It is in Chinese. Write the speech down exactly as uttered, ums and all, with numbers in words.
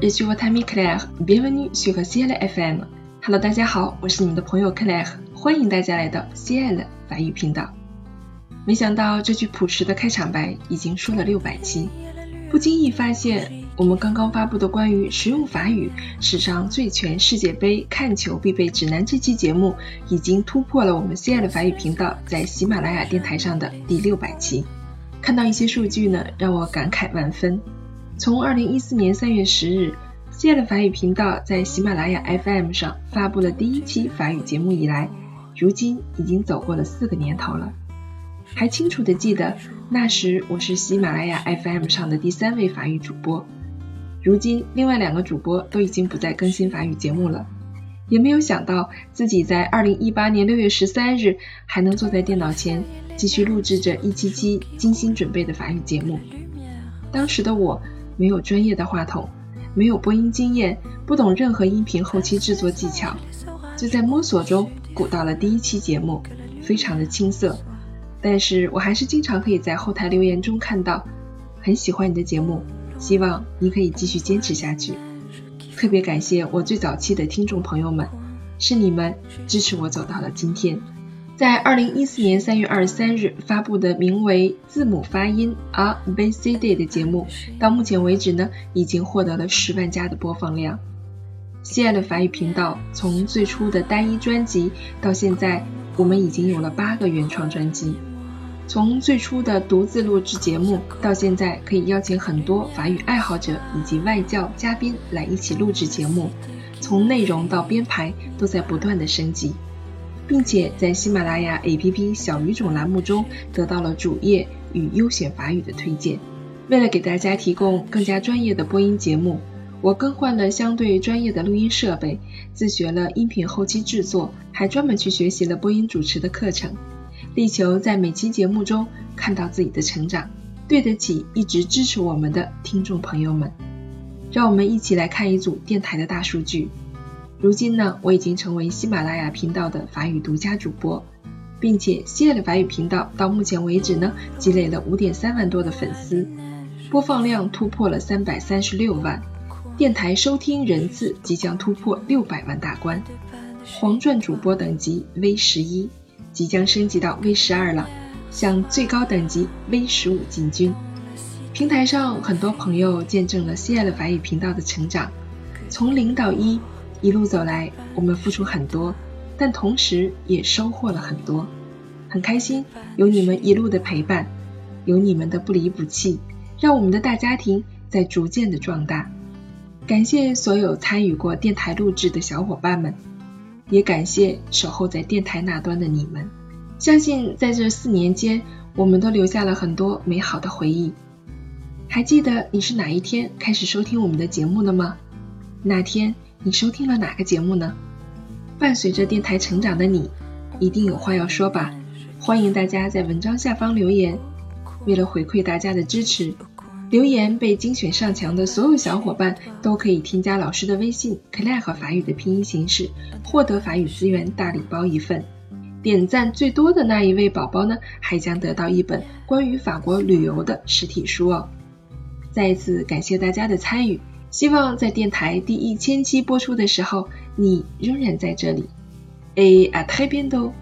也是 votre ami Claire， bienvenue sur C L F M。Hello， 大家好，我是你们的朋友 Claire， 欢迎大家来到 C L 法语频道。没想到这句朴实的开场白已经说了六百期，不经意发现，我们刚刚发布的关于实用法语史上最全世界杯看球必备指南这期节目，已经突破了我们 C L 法语频道在喜马拉雅电台上的第六百期。看到一些数据呢，让我感慨万分。从二零一四年三月十日 C L 法语频道在喜马拉雅 F M 上发布了第一期法语节目以来，如今已经走过了四个年头了。还清楚地记得那时我是喜马拉雅 F M 上的第三位法语主播，如今另外两个主播都已经不再更新法语节目了，也没有想到自己在二零一八年六月十三日还能坐在电脑前继续录制着一期期精心准备的法语节目。当时的我没有专业的话筒，没有播音经验，不懂任何音频后期制作技巧，就在摸索中鼓到了第一期节目，非常的青涩。但是我还是经常可以在后台留言中看到，很喜欢你的节目，希望你可以继续坚持下去。特别感谢我最早期的听众朋友们，是你们支持我走到了今天。在二零一四年三月二十三日发布的名为字母发音 A B C D 的节目，到目前为止呢，已经获得了十万加的播放量。C L 法语频道从最初的单一专辑到现在，我们已经有了八个原创专辑。从最初的独自录制节目到现在，可以邀请很多法语爱好者以及外教嘉宾来一起录制节目，从内容到编排都在不断的升级。并且在喜马拉雅 A P P 小语种栏目中得到了主页与优选法语的推荐。为了给大家提供更加专业的播音节目，我更换了相对专业的录音设备，自学了音频后期制作，还专门去学习了播音主持的课程，力求在每期节目中看到自己的成长，对得起一直支持我们的听众朋友们。让我们一起来看一组电台的大数据。如今呢，我已经成为喜马拉雅频道的法语独家主播，并且 C L 法语频道到目前为止呢，积累了 五点三万多的粉丝，播放量突破了三百三十六万，电台收听人次即将突破六百万大关，黄钻主播等级 V十一 即将升级到 V十二 了，向最高等级 V十五 进军。平台上很多朋友见证了 C L 法语频道的成长，从零到一，一路走来，我们付出很多，但同时也收获了很多。很开心有你们一路的陪伴，有你们的不离不弃，让我们的大家庭在逐渐的壮大。感谢所有参与过电台录制的小伙伴们，也感谢守候在电台那端的你们。相信在这四年间，我们都留下了很多美好的回忆。还记得你是哪一天开始收听我们的节目的吗？那天你收听了哪个节目呢？伴随着电台成长的你，一定有话要说吧？欢迎大家在文章下方留言。为了回馈大家的支持，留言被精选上墙的所有小伙伴都可以添加老师的微信 Claire 和法语的拼音形式，获得法语资源大礼包一份。点赞最多的那一位宝宝呢，还将得到一本关于法国旅游的实体书哦。再一次感谢大家的参与，希望在电台第一千期播出的时候，你仍然在这里。Et à très bientôt!